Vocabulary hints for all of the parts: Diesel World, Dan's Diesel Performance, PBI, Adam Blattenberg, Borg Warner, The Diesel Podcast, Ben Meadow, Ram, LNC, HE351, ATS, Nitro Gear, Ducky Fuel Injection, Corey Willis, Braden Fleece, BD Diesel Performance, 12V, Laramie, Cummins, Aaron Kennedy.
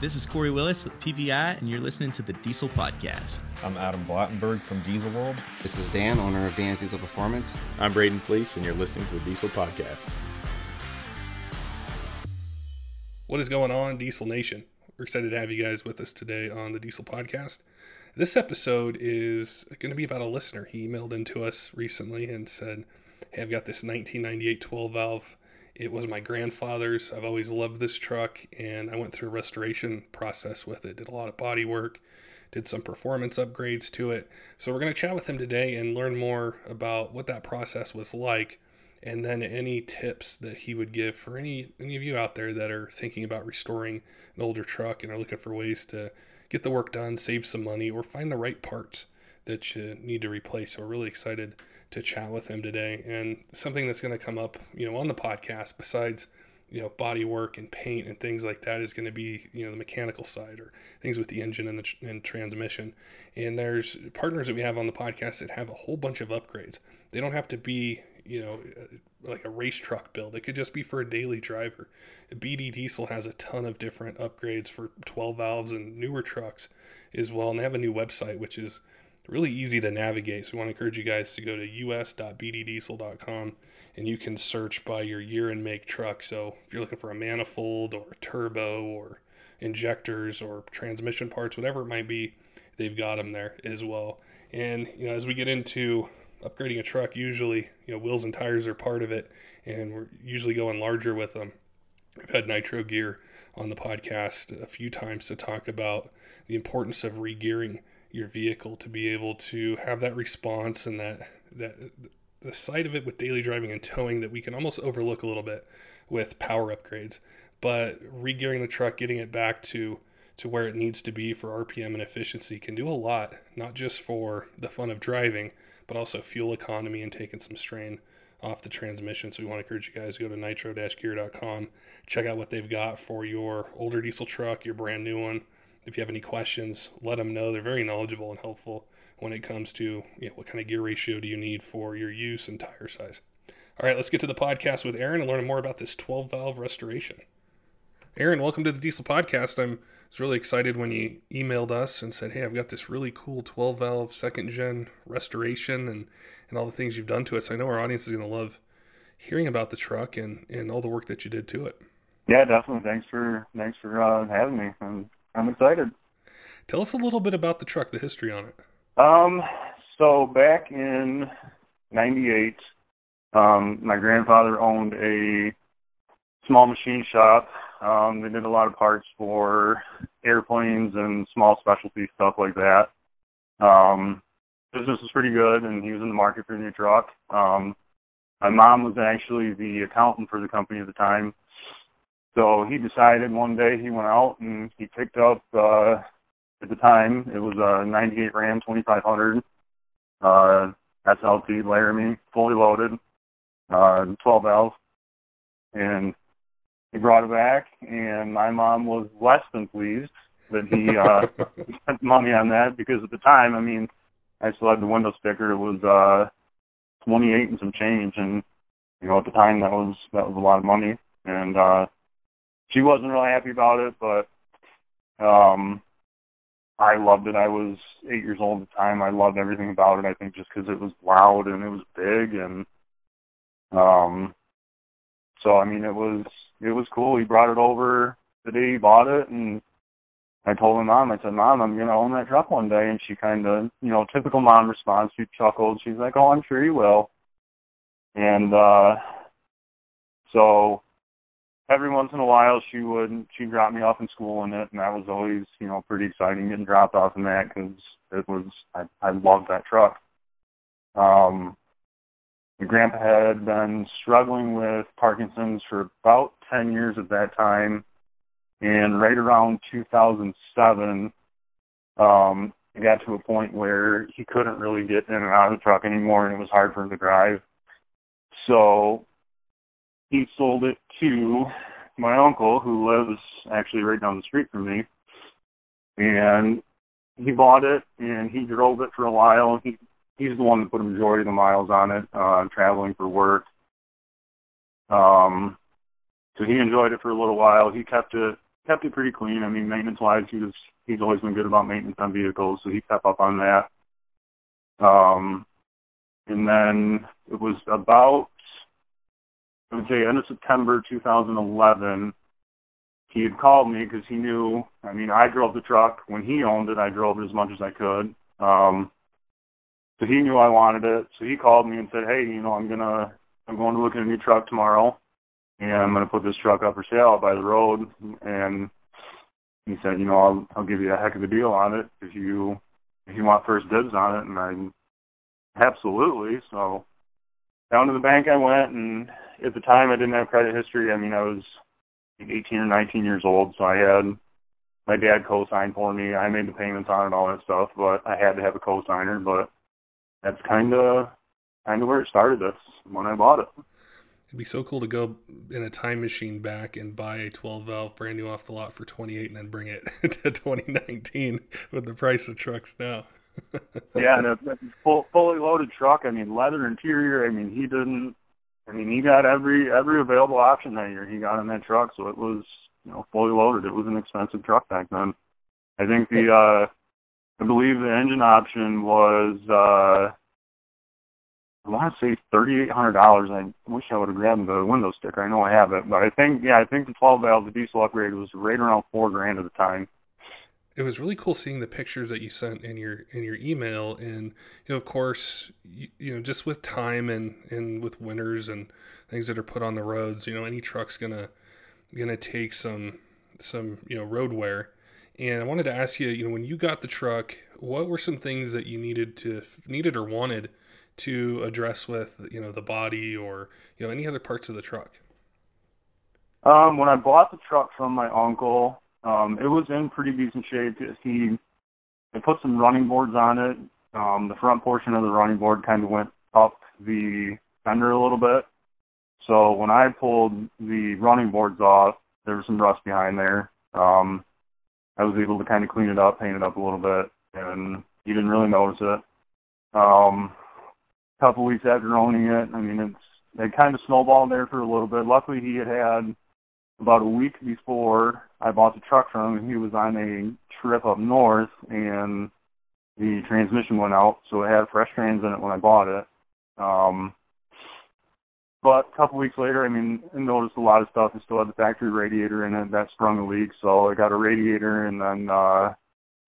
This is Corey Willis with PBI, and you're listening to The Diesel Podcast. I'm Adam Blattenberg from Diesel World. This is Dan, owner of Dan's Diesel Performance. I'm Braden Fleece, and you're listening to The Diesel Podcast. What is going on, Diesel Nation? We're excited to have you guys with us today on The Diesel Podcast. This episode is going to be about a listener. He emailed in to us recently and said, hey, I've got this 1998 12-valve. It was my grandfather's. I've always loved this truck, and I went through a restoration process with it. Did a lot of body work, did some performance upgrades to it. So we're going to chat with him today and learn more about what that process was like, and then any tips that he would give for any of you out there that are thinking about restoring an older truck and are looking for ways to get the work done, save some money, or find the right parts that you need to replace. So we're really excited to chat with him today, and something that's going to come up, on the podcast, besides, body work and paint and things like that, is going to be, the mechanical side or things with the engine and the transmission. And there's partners that we have on the podcast that have a whole bunch of upgrades. They don't have to be, like a race truck build. It could just be for a daily driver. BD Diesel has a ton of different upgrades for 12 valves and newer trucks as well. And they have a new website, which is really easy to navigate. So we want to encourage you guys to go to us.bddiesel.com, and you can search by your year and make truck. So if you're looking for a manifold or a turbo or injectors or transmission parts, whatever it might be, they've got them there as well. And, as we get into upgrading a truck, usually, wheels and tires are part of it, and we're usually going larger with them. We've had Nitro Gear on the podcast a few times to talk about the importance of regearing your vehicle to be able to have that response and that the side of it with daily driving and towing that we can almost overlook a little bit with power upgrades. But regearing the truck, getting it back to where it needs to be for RPM and efficiency, can do a lot, not just for the fun of driving, but also fuel economy and taking some strain off the transmission. So we want to encourage you guys to go to nitro-gear.com, check out what they've got for your older diesel truck, your brand new one. If you have any questions, let them know. They're very knowledgeable and helpful when it comes to what kind of gear ratio do you need for your use and tire size. All right, let's get to the podcast with Aaron and learn more about this 12-valve restoration. Aaron, welcome to the Diesel Podcast. I was really excited when you emailed us and said, hey, I've got this really cool 12-valve second-gen restoration and all the things you've done to it. So I know our audience is going to love hearing about the truck and all the work that you did to it. Yeah, definitely. Thanks for having me. I'm excited. Tell us a little bit about the truck, the history on it. So back in 98, my grandfather owned a small machine shop. They did a lot of parts for airplanes and small specialty stuff like that. Business was pretty good, and he was in the market for a new truck. My mom was actually the accountant for the company at the time. So he decided one day, he went out and he picked up, at the time, it was a 98 Ram 2500 SLT Laramie, fully loaded, 12 valve. And he brought it back, and my mom was less than pleased that he spent money on that, because at the time, I still had the window sticker. It was 28 and some change, and, at the time, that was a lot of money. And she wasn't really happy about it, but I loved it. I was 8 years old at the time. I loved everything about it, I think, just because it was loud and it was big. And it was cool. He brought it over the day he bought it, and I told my mom, I said, Mom, I'm going to own that truck one day. And she kind of, typical mom response, she chuckled. She's like, oh, I'm sure you will. And so every once in a while, she'd drop me off in school in it, and that was always, pretty exciting getting dropped off in that, because I loved that truck. My grandpa had been struggling with Parkinson's for about 10 years at that time, and right around 2007, It got to a point where he couldn't really get in and out of the truck anymore, and it was hard for him to drive. So he sold it to my uncle, who lives actually right down the street from me, and he bought it, and he drove it for a while. He's the one that put a majority of the miles on it, traveling for work. So he enjoyed it for a little while. He kept it pretty clean. I mean, maintenance-wise, he's always been good about maintenance on vehicles, so he kept up on that. And then it was about, I would say, end of September 2011, he had called me because he knew, I mean, I drove the truck. When he owned it, I drove it as much as I could. So he knew I wanted it. So he called me and said, hey, you know, I'm going to look at a new truck tomorrow, and I'm going to put this truck up for sale by the road. And he said, you know, I'll give you a heck of a deal on it if you want first dibs on it. And I absolutely. So down to the bank I went, and at the time I didn't have credit history. I mean, I was 18 or 19 years old, so I had my dad co-sign for me. I made the payments on it, all that stuff, but I had to have a co-signer. But that's kind of where it started. That's when I bought it. It'd be so cool to go in a time machine back and buy a 12-valve brand new off the lot for $28 and then bring it to 2019 with the price of trucks now. Yeah, and a fully loaded truck. I mean, leather interior. I mean, he got every available option that year. He got in that truck, so it was, you know, fully loaded. It was an expensive truck back then. I think I believe the engine option was, I want to say $3,800. I wish I would have grabbed the window sticker. I know I have it, but I think the 12-valve, the diesel upgrade, was right around $4,000 at the time. It was really cool seeing the pictures that you sent in your email, and you know, of course, you know, just with time and with winters and things that are put on the roads, you know, any truck's gonna take some you know, road wear. And I wanted to ask you, you know, when you got the truck, what were some things that you needed or wanted to address with, you know, the body or, you know, any other parts of the truck? When I bought the truck from my uncle, it was in pretty decent shape. They put some running boards on it. The front portion of the running board kind of went up the fender a little bit. So when I pulled the running boards off, there was some rust behind there. I was able to kind of clean it up, paint it up a little bit, and you didn't really notice it. A couple weeks after owning it, I mean, it kind of snowballed there for a little bit. Luckily, he had about a week before I bought the truck from him, he was on a trip up north, and the transmission went out, so it had fresh trans in it when I bought it. But a couple weeks later, I mean, I noticed a lot of stuff. It still had the factory radiator in it. That sprung a leak, so I got a radiator, and then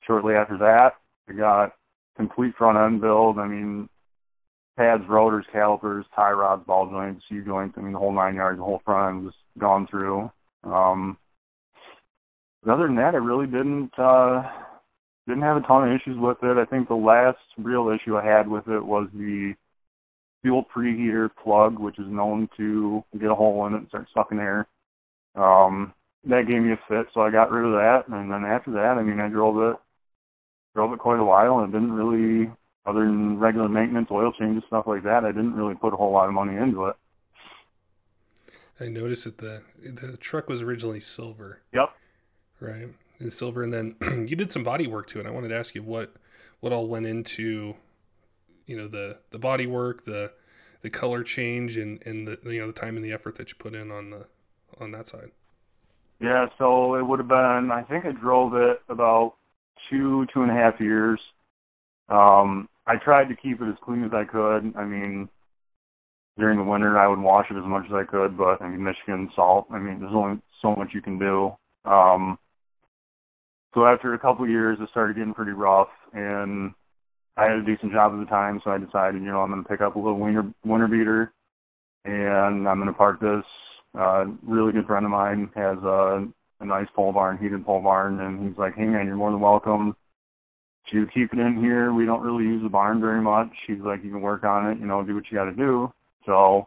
shortly after that, I got complete front end build. I mean, pads, rotors, calipers, tie rods, ball joints, U-joints, I mean, the whole 9 yards, the whole front end was gone through. Other than that, I really didn't have a ton of issues with it. I think the last real issue I had with it was the fuel preheater plug, which is known to get a hole in it and start sucking air. That gave me a fit, so I got rid of that. And then after that, I mean, I drove it quite a while, and didn't really, other than regular maintenance, oil changes, stuff like that, I didn't really put a whole lot of money into it. I noticed that the truck was originally silver. Yep. Right, and silver, and then you did some body work to it. I wanted to ask you what all went into, you know, the body work, the color change, and the, you know, the time and the effort that you put in on that side. Yeah, so it would have been, I think I drove it about two and a half years. I tried to keep it as clean as I could. I mean, during the winter, I would wash it as much as I could, but I mean, Michigan salt, I mean, there's only so much you can do. So after a couple of years, it started getting pretty rough, and I had a decent job at the time, so I decided, you know, I'm going to pick up a little winter beater, and I'm going to park this. Really good friend of mine has a nice pole barn, heated pole barn, and he's like, hey, man, you're more than welcome to keep it in here. We don't really use the barn very much. He's like, you can work on it, you know, do what you got to do. So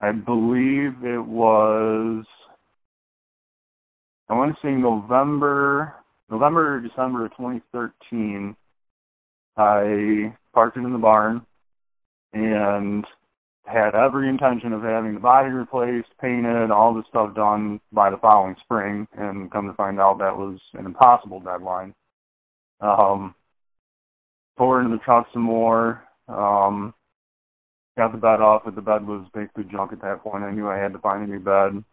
I believe it was, I want to say November November or December of 2013, I parked it in the barn and had every intention of having the body replaced, painted, all this stuff done by the following spring, and come to find out that was an impossible deadline. Poured into the truck some more, got the bed off, but the bed was basically junk at that point. I knew I had to find a new bed.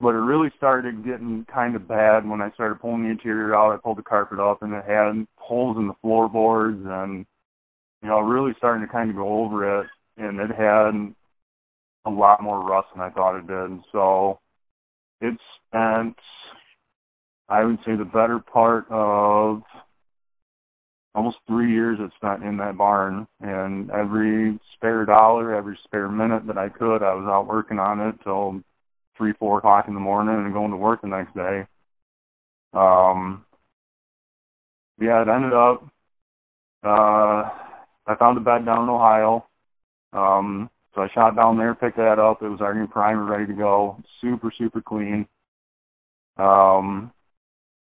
But it really started getting kind of bad when I started pulling the interior out. I pulled the carpet up, and it had holes in the floorboards, and really starting to kind of go over it, and it had a lot more rust than I thought it did. So it spent, I would say, the better part of almost 3 years it spent in that barn. And every spare dollar, every spare minute that I could, I was out working on it till 3, 4 o'clock in the morning and going to work the next day. It ended up, I found a bed down in Ohio, so I shot down there, picked that up. It was already primed and ready to go, super, super clean. I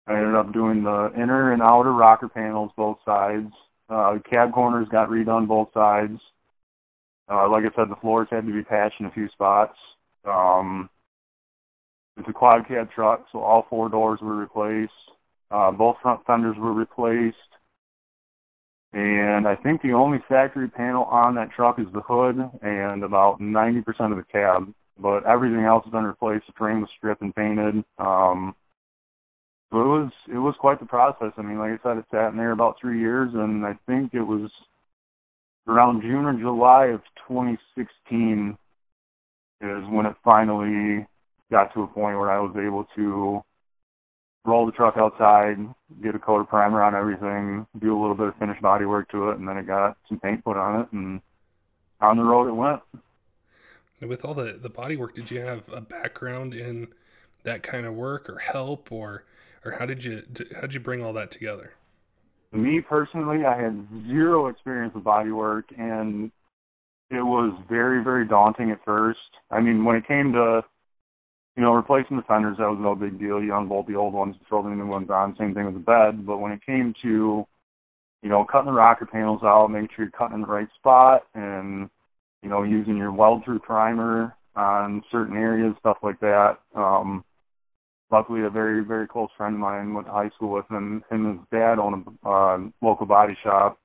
ended up doing the inner and outer rocker panels, both sides. Cab corners got redone, both sides. Like I said, the floors had to be patched in a few spots. It's a quad cab truck, so all 4 doors were replaced. Both front fenders were replaced. And I think the only factory panel on that truck is the hood and about 90% of the cab. But everything else has been replaced. The frame was stripped and painted. So it was quite the process. I mean, like I said, it sat in there about 3 years, and I think it was around June or July of 2016 is when it finally got to a point where I was able to roll the truck outside, get a coat of primer on everything, do a little bit of finished body work to it, and then it got some paint put on it, and on the road it went. And with all the body work, did you have a background in that kind of work or help, or how did you bring all that together? Me personally, I had zero experience with body work, and it was very, very daunting at first. I mean, when it came to replacing the fenders, that was no big deal. You unbolt the old ones, throw the new ones on, same thing with the bed. But when it came to, cutting the rocker panels out, making sure you're cutting in the right spot, and, using your weld-through primer on certain areas, stuff like that. Luckily, a very, very close friend of mine went to high school with him, and his dad owned a local body shop.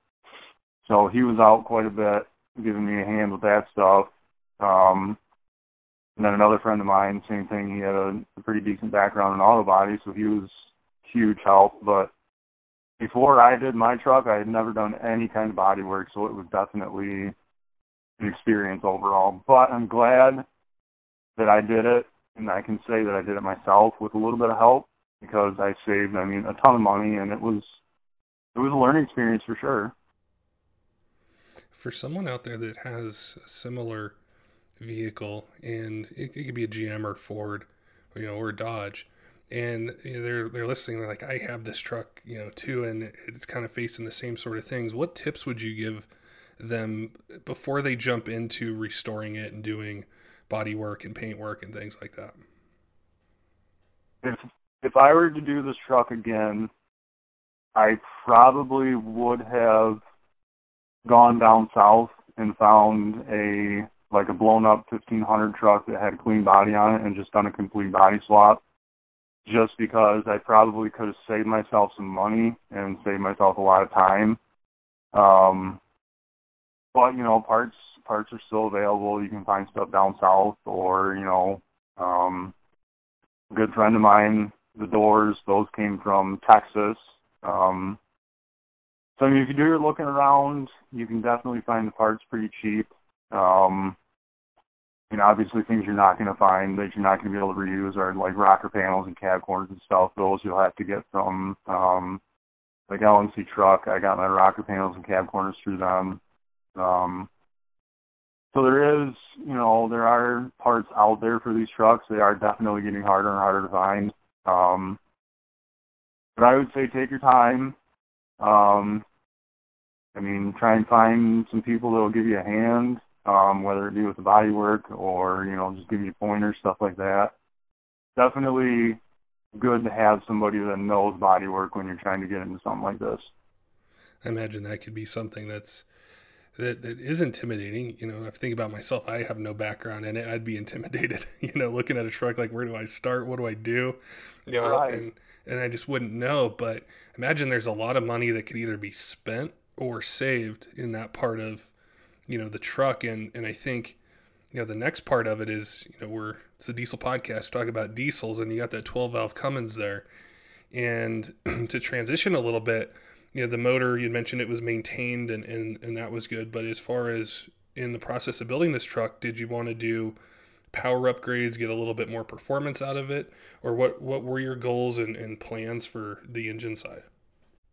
So he was out quite a bit, giving me a hand with that stuff. And then another friend of mine, same thing, he had a pretty decent background in auto body, so he was huge help. But before I did my truck, I had never done any kind of body work, so it was definitely an experience overall. But I'm glad that I did it, and I can say that I did it myself with a little bit of help, because I saved, a ton of money, and it was a learning experience for sure. For someone out there that has a similar vehicle, and it could be a GM or Ford, or a Dodge, and they're listening. They're like, I have this truck, too, and it's kind of facing the same sort of things. What tips would you give them before they jump into restoring it and doing body work and paint work and things like that? If I were to do this truck again, I probably would have gone down south and found a blown-up 1500 truck that had a clean body on it and just done a complete body swap, just because I probably could have saved myself some money and saved myself a lot of time. But, parts are still available. You can find stuff down south, or, a good friend of mine, the doors, those came from Texas. So if you're looking around, you can definitely find the parts pretty cheap. Obviously things you're not going to find that you're not going to be able to reuse are like rocker panels and cab corners and stuff. Those you'll have to get from, LNC truck. I got my rocker panels and cab corners through them. So there is, there are parts out there for these trucks. They are definitely getting harder and harder to find. But I would say take your time. Try and find some people that will give you a hand, whether it be with the body work or, just give you pointers, stuff like that. Definitely good to have somebody that knows body work when you're trying to get into something like this. I imagine that could be something that is intimidating. You know, if I think about myself, I have no background in it. I'd be intimidated, you know, looking at a truck, like, where do I start? What do I do? You know, right. And I just wouldn't know. But imagine there's a lot of money that could either be spent or saved in that part of, you know, the truck. And I think, you know, the next part of it is, you know, it's the Diesel Podcast, talk about diesels, and you got that 12 valve Cummins there. And to transition a little bit, you know, the motor, you mentioned it was maintained and that was good. But as far as in the process of building this truck, did you want to do power upgrades, get a little bit more performance out of it? Or what were your goals and plans for the engine side?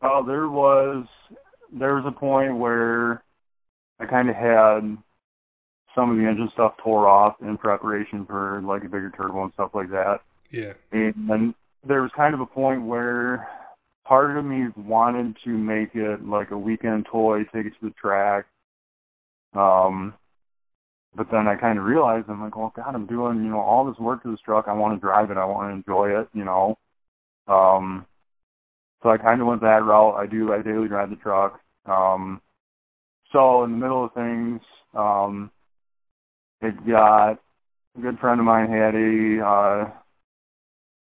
Oh, there was a point where I kind of had some of the engine stuff tore off in preparation for, like, a bigger turbo and stuff like that. Yeah. And there was kind of a point where part of me wanted to make it like a weekend toy, take it to the track. But then I kind of realized, I'm like, well, God, I'm doing, you know, all this work to this truck. I want to drive it. I want to enjoy it, you know. So I kind of went that route. I daily drive the truck. So in the middle of things, a good friend of mine had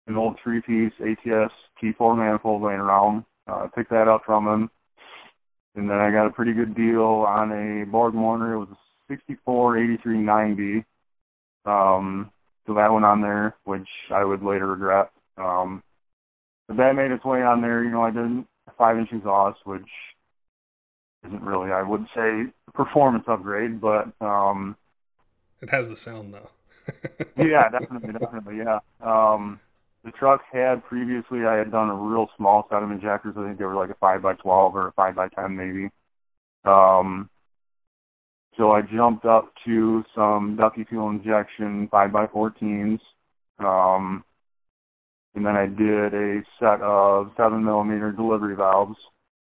an old three-piece ATS T4 manifold laying around. I picked that up from him. And then I got a pretty good deal on a Borg Warner. It was a 64-8390. So that went on there, which I would later regret. But that made its way on there. You know, I did a 5-inch exhaust, which isn't really, I wouldn't say, a performance upgrade, but... it has the sound, though. Yeah, definitely, yeah. The truck had previously, I had done a real small set of injectors. I think they were like a 5x12 or a 5x10 maybe. So I jumped up to some Ducky Fuel Injection 5x14s. And then I did a set of 7 millimeter delivery valves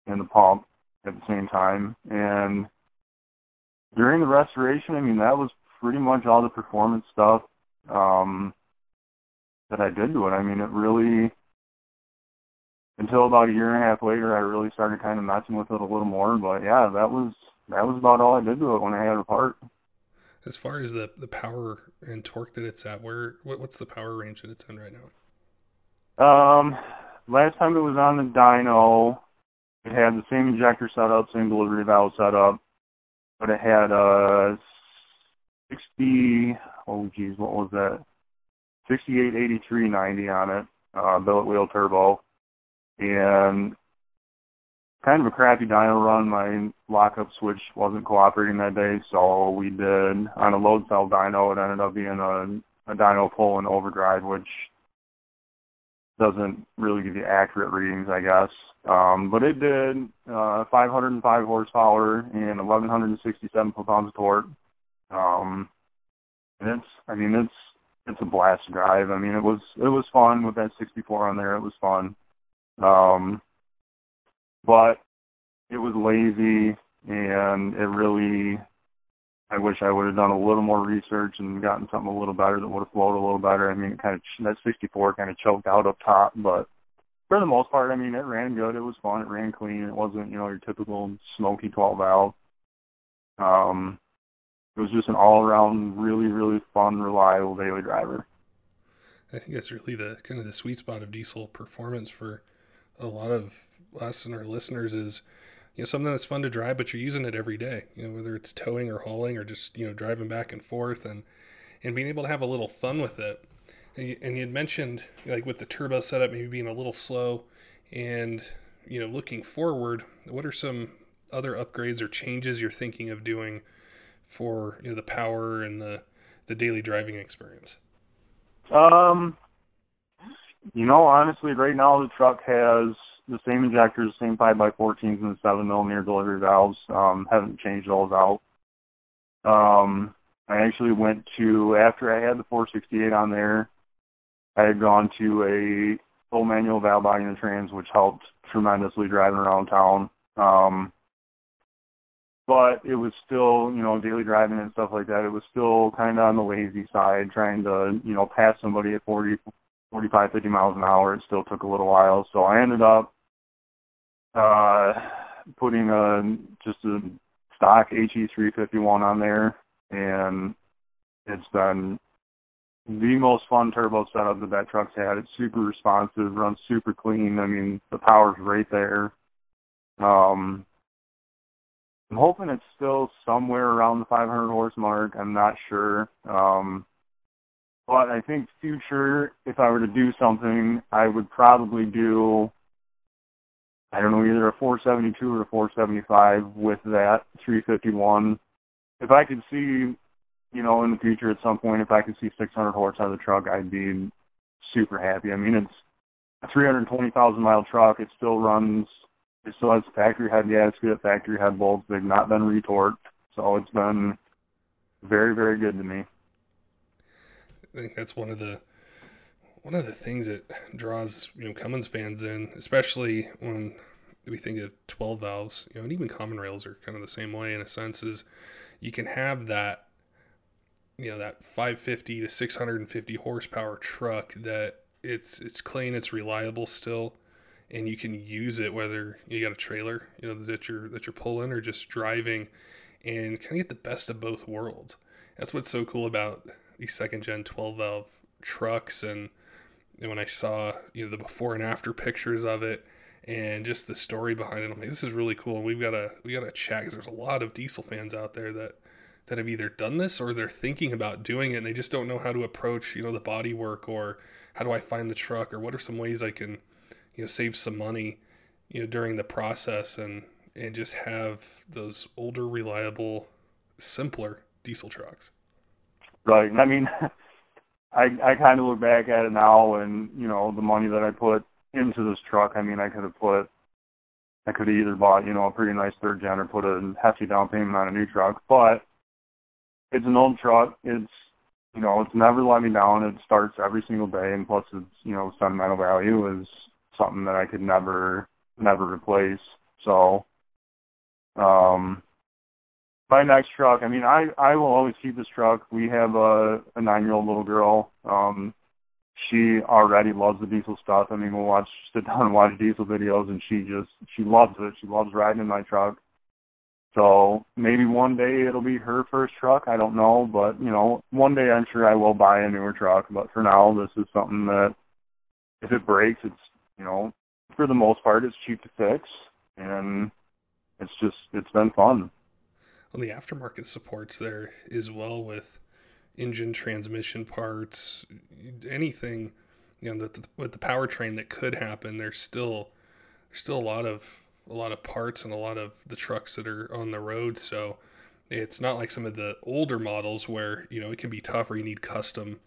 in the pump at the same time. And during the restoration, I mean, that was pretty much all the performance stuff that I did to it. I mean, it really, until about a year and a half later, I really started kind of messing with it a little more. But yeah, that was about all I did to it when I had it apart. As far as the power and torque that it's at, what's the power range that it's in right now? Last time it was on the dyno, it had the same injector setup, same delivery valve setup, but it had a 68-83-90 on it, billet wheel turbo, and kind of a crappy dyno run. My lockup switch wasn't cooperating that day, so we did, on a load cell dyno, it ended up being a dyno pull and overdrive, which doesn't really give you accurate readings, I guess. But it did 505 horsepower and 1,167 pound-pounds of torque. And it's a blast to drive. I mean, it was fun with that 64 on there. It was fun. But it was lazy, and it really, I wish I would have done a little more research and gotten something a little better that would have flowed a little better. I mean, that 64 kind of choked out up top, but for the most part, I mean, it ran good. It was fun. It ran clean. It wasn't, you know, your typical smoky 12-valve. It was just an all-around, really, really fun, reliable daily driver. I think that's really the kind of the sweet spot of diesel performance for a lot of us and our listeners is, you know, something that's fun to drive, but you're using it every day. You know, whether it's towing or hauling or just, you know, driving back and forth and being able to have a little fun with it. And you had mentioned, like, with the turbo setup maybe being a little slow, and, you know, looking forward, what are some other upgrades or changes you're thinking of doing for, you know, the power and the daily driving experience? You know, honestly, right now the truck has the same injectors, the same 5x14s and the 7-millimeter delivery valves. Haven't changed those out. I actually went to, after I had the 468 on there, I had gone to a full manual valve body and trans, which helped tremendously driving around town. But it was still, you know, daily driving and stuff like that, it was still kind of on the lazy side, trying to, you know, pass somebody at 40, 45, 50 miles an hour. It still took a little while. So I ended up putting just a stock HE351 on there, and it's been the most fun turbo setup that truck's had. It's super responsive, runs super clean. I mean, the power's right there. I'm hoping it's still somewhere around the 500 horse mark. I'm not sure. But I think future, if I were to do something, I would probably do, I don't know, either a 472 or a 475 with that 351. If I could see, you know, in the future at some point, if I could see 600 horse out of the truck, I'd be super happy. I mean, it's a 320,000-mile truck. It still runs. It still has factory head gasket, factory head bolts. They've not been retorqued, so it's been very, very good to me. I think that's one of the things that draws, you know, Cummins fans in, especially when we think of 12 valves, you know, and even common rails are kind of the same way in a sense, is you can have that, you know, that 550 to 650 horsepower truck that it's clean, it's reliable still, and you can use it whether you got a trailer, you know, that you're pulling or just driving, and kind of get the best of both worlds. That's what's so cool about these second gen 12 valve trucks, and when I saw, you know, the before and after pictures of it and just the story behind it, I'm like, this is really cool. And we gotta chat, because there's a lot of diesel fans out there that have either done this or they're thinking about doing it, and they just don't know how to approach, you know, the body work, or how do I find the truck, or what are some ways I can, you know, save some money, you know, during the process, and just have those older, reliable, simpler diesel trucks. Right. I mean, I kind of look back at it now, and, you know, the money that I put into this truck, I mean, I could have either bought, you know, a pretty nice third gen or put a hefty down payment on a new truck, but it's an old truck. It's, you know, it's never let me down. It starts every single day, and plus it's, you know, sentimental value is something that I could never replace. So, my next truck, I mean, I will always keep this truck. We have a 9-year-old little girl. She already loves the diesel stuff. I mean, we'll sit down and watch diesel videos, and she loves it. She loves riding in my truck. So maybe one day it'll be her first truck. I don't know, but, you know, one day I'm sure I will buy a newer truck. But for now, this is something that if it breaks, it's, you know, for the most part, it's cheap to fix, and it's been fun. Well, the aftermarket supports there as well, with engine, transmission parts, anything, you know, with the powertrain that could happen. There's still a lot of parts and a lot of the trucks that are on the road. So it's not like some of the older models where, you know, it can be tough, or you need custom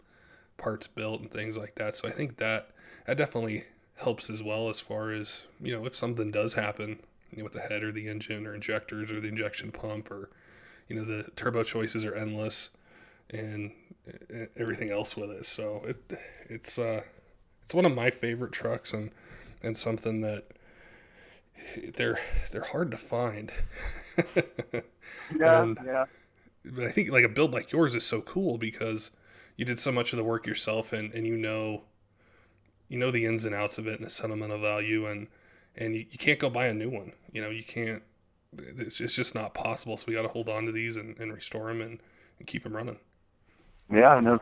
parts built and things like that. So I think that definitely helps as well, as far as, you know, if something does happen, you know, with the head or the engine or injectors or the injection pump, or, you know, the turbo choices are endless, and everything else with it. So it's one of my favorite trucks, and something that they're hard to find. Yeah, yeah. But I think like a build like yours is so cool, because you did so much of the work yourself, and you know the ins and outs of it, and the sentimental value, and you can't go buy a new one. You know, you can't, it's just not possible. So we got to hold on to these and restore them and keep them running. Yeah. And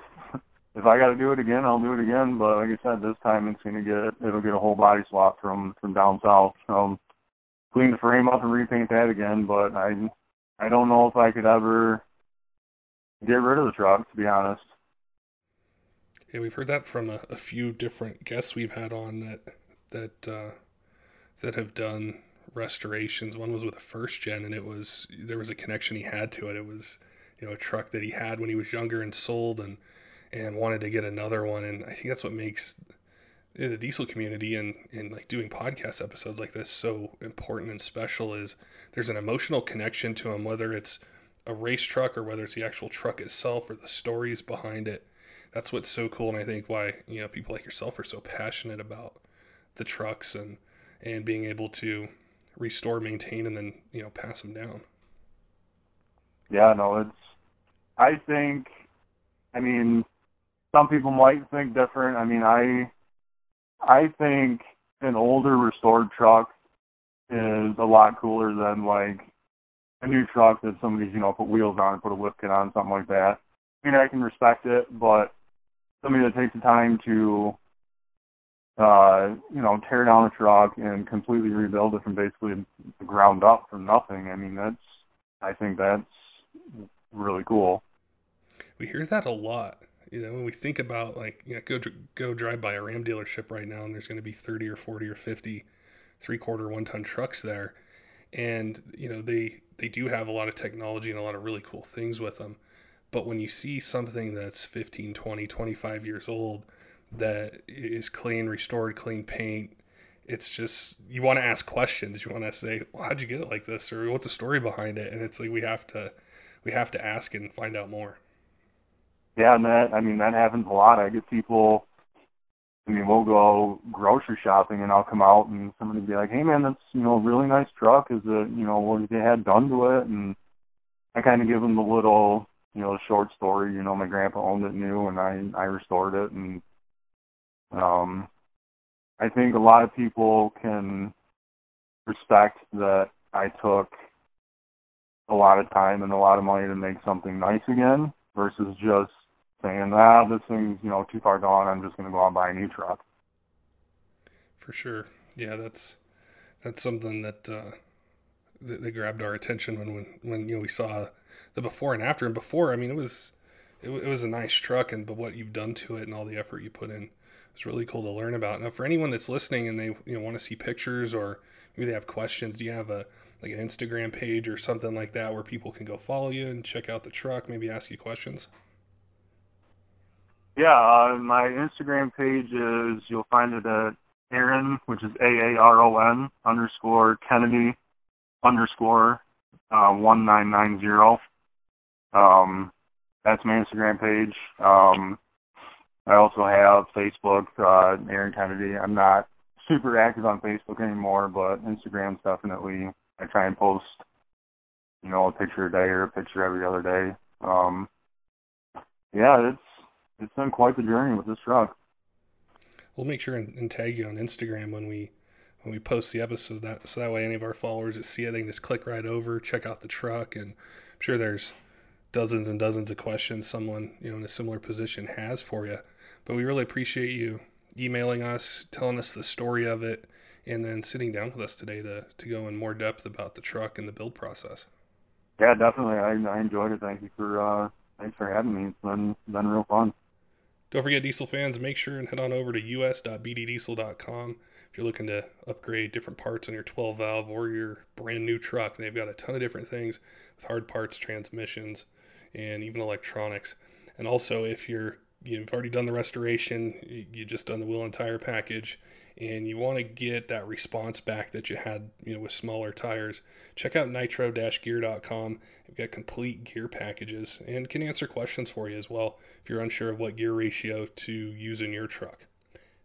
if I got to do it again, I'll do it again. But like I said, this time it'll get a whole body swap from down south. Clean the frame up and repaint that again. But I don't know if I could ever get rid of the truck, to be honest. Yeah. We've heard that from a few different guests we've had on that have done restorations. One was with a first gen, and there was a connection he had to it. It was, you know, a truck that he had when he was younger and sold, and wanted to get another one. And I think that's what makes in the diesel community and like doing podcast episodes like this so important and special is there's an emotional connection to them, whether it's a race truck or whether it's the actual truck itself or the stories behind it. That's what's so cool, and I think why, you know, people like yourself are so passionate about the trucks and being able to restore, maintain, and then, you know, pass them down. Yeah, no, it's, I think, I mean, some people might think different. I mean, I think an older restored truck is a lot cooler than like a new truck that somebody's, you know, put wheels on, put a lift kit on, something like that. I mean, I can respect it, but somebody that takes the time to, you know, tear down a truck and completely rebuild it from basically the ground up from nothing. I mean, that's, I think that's really cool. We hear that a lot. You know, when we think about, like, you know, go drive by a Ram dealership right now, and there's going to be 30 or 40 or 50 three-quarter one-ton trucks there. And, you know, they do have a lot of technology and a lot of really cool things with them. But when you see something that's 15, 20, 25 years old that is clean, restored, clean paint, it's just, you want to ask questions. You want to say, well, how'd you get it like this? Or what's the story behind it? And it's like we have to ask and find out more. Yeah, and that, I mean, that happens a lot. I get people, I mean, we'll go grocery shopping, and I'll come out, and somebody will be like, hey, man, that's, you know, a really nice truck. Is it, you know, what they had done to it? And I kind of give them the little, you know, short story. You know, my grandpa owned it new, and I restored it. And I think a lot of people can respect that I took a lot of time and a lot of money to make something nice again, versus just saying, this thing's, you know, too far gone, I'm just going to go out and buy a new truck. For sure. Yeah, that's something that that grabbed our attention when you know, we saw the before and after. And before, I mean, it was a nice truck, but what you've done to it and all the effort you put in, it's really cool to learn about. Now, for anyone that's listening and they, you know, want to see pictures, or maybe they have questions, do you have an Instagram page or something like that where people can go follow you and check out the truck, maybe ask you questions? Yeah, my Instagram page is, you'll find it at Aaron, which is AARON _ Kennedy _ 1990. That's my Instagram page. I also have Facebook, Aaron Kennedy. I'm not super active on Facebook anymore, but Instagram's definitely, I try and post, you know, a picture a day or a picture every other day. Yeah, it's been quite the journey with this truck. We'll make sure and tag you on Instagram when we post the episode, that so that way any of our followers that see it, they can just click right over, check out the truck, and I'm sure there's dozens and dozens of questions someone, you know, in a similar position has for you. But we really appreciate you emailing us, telling us the story of it, and then sitting down with us today to go in more depth about the truck and the build process. Yeah, definitely. I enjoyed it. Thank you thanks for having me. It's been real fun. Don't forget, diesel fans, make sure and head on over to us.bddiesel.com if you're looking to upgrade different parts on your 12-valve or your brand-new truck. They've got a ton of different things with hard parts, transmissions, and even electronics. And also, if you've already done the restoration, you've just done the wheel and tire package, and you want to get that response back that you had, you know, with smaller tires, check out nitro-gear.com. We've got complete gear packages and can answer questions for you as well if you're unsure of what gear ratio to use in your truck.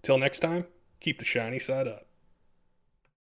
Till next time, keep the shiny side up.